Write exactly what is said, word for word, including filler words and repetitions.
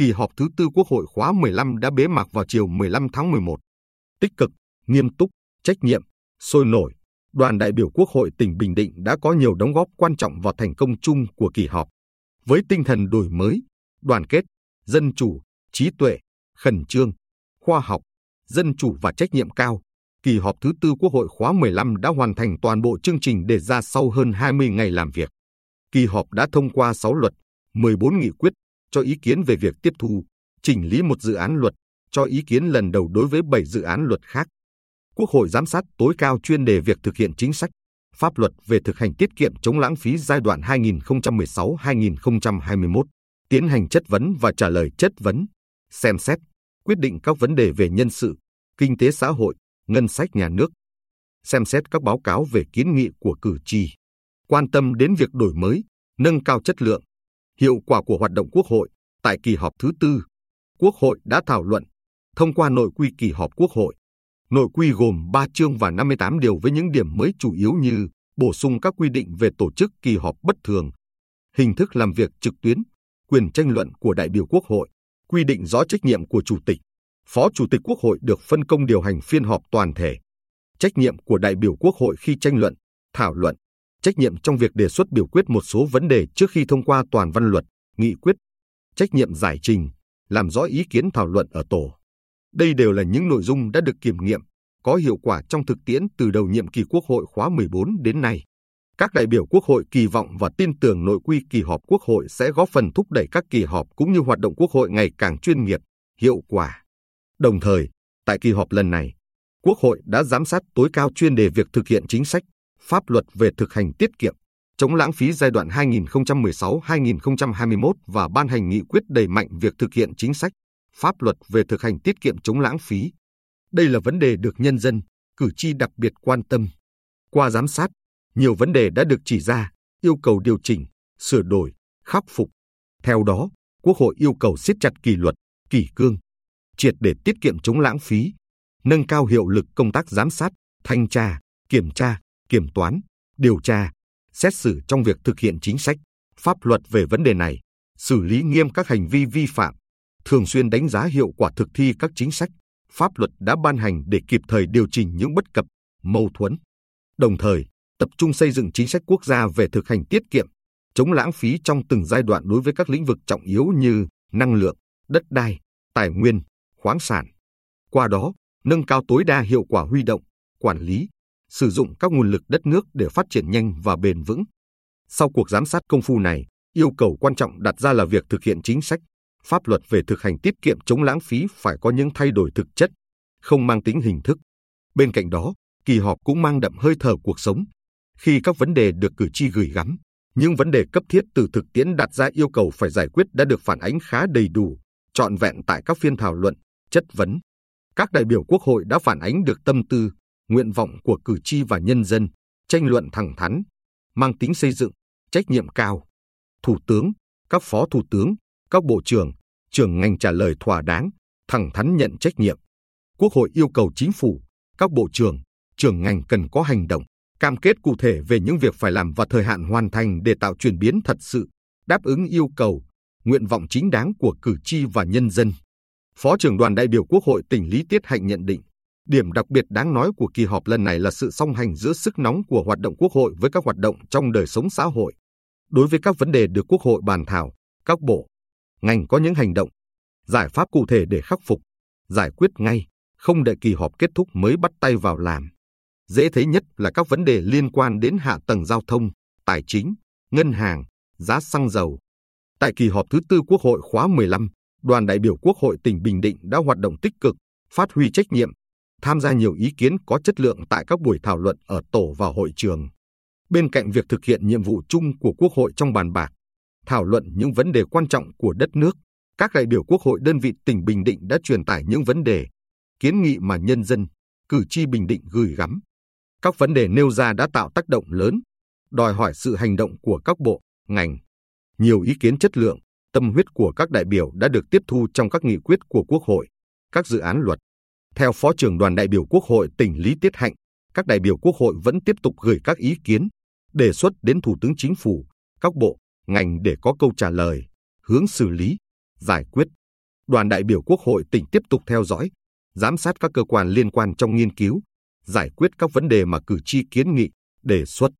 kỳ họp thứ tư Quốc hội khóa mười lăm đã bế mạc vào chiều mười lăm tháng mười một. Tích cực, nghiêm túc, trách nhiệm, sôi nổi, đoàn đại biểu Quốc hội tỉnh Bình Định đã có nhiều đóng góp quan trọng vào thành công chung của kỳ họp. Với tinh thần đổi mới, đoàn kết, dân chủ, trí tuệ, khẩn trương, khoa học, dân chủ và trách nhiệm cao, kỳ họp thứ tư Quốc hội khóa mười lăm đã hoàn thành toàn bộ chương trình đề ra sau hơn hai mươi ngày làm việc. Kỳ họp đã thông qua sáu luật, mười bốn nghị quyết, cho ý kiến về việc tiếp thu, chỉnh lý một dự án luật, cho ý kiến lần đầu đối với bảy dự án luật khác. Quốc hội giám sát tối cao chuyên đề việc thực hiện chính sách, pháp luật về thực hành tiết kiệm chống lãng phí giai đoạn hai nghìn không trăm mười sáu đến hai nghìn không trăm hai mươi mốt, tiến hành chất vấn và trả lời chất vấn, xem xét, quyết định các vấn đề về nhân sự, kinh tế xã hội, ngân sách nhà nước, xem xét các báo cáo về kiến nghị của cử tri, quan tâm đến việc đổi mới, nâng cao chất lượng, hiệu quả của hoạt động Quốc hội. Tại kỳ họp thứ tư, Quốc hội đã thảo luận, thông qua nội quy kỳ họp Quốc hội. Nội quy gồm ba chương và năm mươi tám điều với những điểm mới chủ yếu như bổ sung các quy định về tổ chức kỳ họp bất thường, hình thức làm việc trực tuyến, quyền tranh luận của đại biểu Quốc hội, quy định rõ trách nhiệm của Chủ tịch, Phó Chủ tịch Quốc hội được phân công điều hành phiên họp toàn thể, trách nhiệm của đại biểu Quốc hội khi tranh luận, thảo luận, trách nhiệm trong việc đề xuất biểu quyết một số vấn đề trước khi thông qua toàn văn luật, nghị quyết, trách nhiệm giải trình, làm rõ ý kiến thảo luận ở tổ. Đây đều là những nội dung đã được kiểm nghiệm, có hiệu quả trong thực tiễn từ đầu nhiệm kỳ Quốc hội khóa mười bốn đến nay. Các đại biểu Quốc hội kỳ vọng và tin tưởng nội quy kỳ họp Quốc hội sẽ góp phần thúc đẩy các kỳ họp cũng như hoạt động Quốc hội ngày càng chuyên nghiệp, hiệu quả. Đồng thời, tại kỳ họp lần này, Quốc hội đã giám sát tối cao chuyên đề việc thực hiện chính sách, pháp luật về thực hành tiết kiệm, chống lãng phí giai đoạn hai nghìn không trăm mười sáu đến hai nghìn không trăm hai mươi mốt và ban hành nghị quyết đẩy mạnh việc thực hiện chính sách, pháp luật về thực hành tiết kiệm chống lãng phí. Đây là vấn đề được nhân dân, cử tri đặc biệt quan tâm. Qua giám sát, nhiều vấn đề đã được chỉ ra, yêu cầu điều chỉnh, sửa đổi, khắc phục. Theo đó, Quốc hội yêu cầu siết chặt kỷ luật, kỷ cương, triệt để tiết kiệm chống lãng phí, nâng cao hiệu lực công tác giám sát, thanh tra, kiểm tra, kiểm toán, điều tra, xét xử trong việc thực hiện chính sách, pháp luật về vấn đề này, xử lý nghiêm các hành vi vi phạm, thường xuyên đánh giá hiệu quả thực thi các chính sách, pháp luật đã ban hành để kịp thời điều chỉnh những bất cập, mâu thuẫn. Đồng thời, tập trung xây dựng chính sách quốc gia về thực hành tiết kiệm, chống lãng phí trong từng giai đoạn đối với các lĩnh vực trọng yếu như năng lượng, đất đai, tài nguyên, khoáng sản. Qua đó, nâng cao tối đa hiệu quả huy động, quản lý, sử dụng các nguồn lực đất nước để phát triển nhanh và bền vững. Sau cuộc giám sát công phu này, yêu cầu quan trọng đặt ra là việc thực hiện chính sách, pháp luật về thực hành tiết kiệm chống lãng phí phải có những thay đổi thực chất, không mang tính hình thức. Bên cạnh đó, kỳ họp cũng mang đậm hơi thở cuộc sống, khi các vấn đề được cử tri gửi gắm, những vấn đề cấp thiết từ thực tiễn đặt ra yêu cầu phải giải quyết đã được phản ánh khá đầy đủ, trọn vẹn tại các phiên thảo luận, chất vấn. Các đại biểu Quốc hội đã phản ánh được tâm tư, nguyện vọng của cử tri và nhân dân, tranh luận thẳng thắn, mang tính xây dựng, trách nhiệm cao. Thủ tướng, các phó thủ tướng, các bộ trưởng, trưởng ngành trả lời thỏa đáng, thẳng thắn nhận trách nhiệm. Quốc hội yêu cầu chính phủ, các bộ trưởng, trưởng ngành cần có hành động, cam kết cụ thể về những việc phải làm và thời hạn hoàn thành để tạo chuyển biến thật sự, đáp ứng yêu cầu, nguyện vọng chính đáng của cử tri và nhân dân. Phó trưởng đoàn đại biểu Quốc hội tỉnh Lý Tiết Hạnh nhận định, điểm đặc biệt đáng nói của kỳ họp lần này là sự song hành giữa sức nóng của hoạt động Quốc hội với các hoạt động trong đời sống xã hội. Đối với các vấn đề được Quốc hội bàn thảo, các bộ, ngành có những hành động, giải pháp cụ thể để khắc phục, giải quyết ngay, không đợi kỳ họp kết thúc mới bắt tay vào làm. Dễ thấy nhất là các vấn đề liên quan đến hạ tầng giao thông, tài chính, ngân hàng, giá xăng dầu. Tại kỳ họp thứ tư Quốc hội khóa mười lăm, đoàn đại biểu Quốc hội tỉnh Bình Định đã hoạt động tích cực, phát huy trách nhiệm, tham gia nhiều ý kiến có chất lượng tại các buổi thảo luận ở tổ và hội trường. Bên cạnh việc thực hiện nhiệm vụ chung của Quốc hội trong bàn bạc, thảo luận những vấn đề quan trọng của đất nước, các đại biểu Quốc hội đơn vị tỉnh Bình Định đã truyền tải những vấn đề, kiến nghị mà nhân dân, cử tri Bình Định gửi gắm. Các vấn đề nêu ra đã tạo tác động lớn, đòi hỏi sự hành động của các bộ, ngành. Nhiều ý kiến chất lượng, tâm huyết của các đại biểu đã được tiếp thu trong các nghị quyết của Quốc hội, các dự án luật. Theo Phó trưởng đoàn đại biểu Quốc hội tỉnh Lý Tiết Hạnh, các đại biểu Quốc hội vẫn tiếp tục gửi các ý kiến, đề xuất đến Thủ tướng Chính phủ, các bộ, ngành để có câu trả lời, hướng xử lý, giải quyết. đoàn đại biểu Quốc hội tỉnh tiếp tục theo dõi, giám sát các cơ quan liên quan trong nghiên cứu, giải quyết các vấn đề mà cử tri kiến nghị, đề xuất.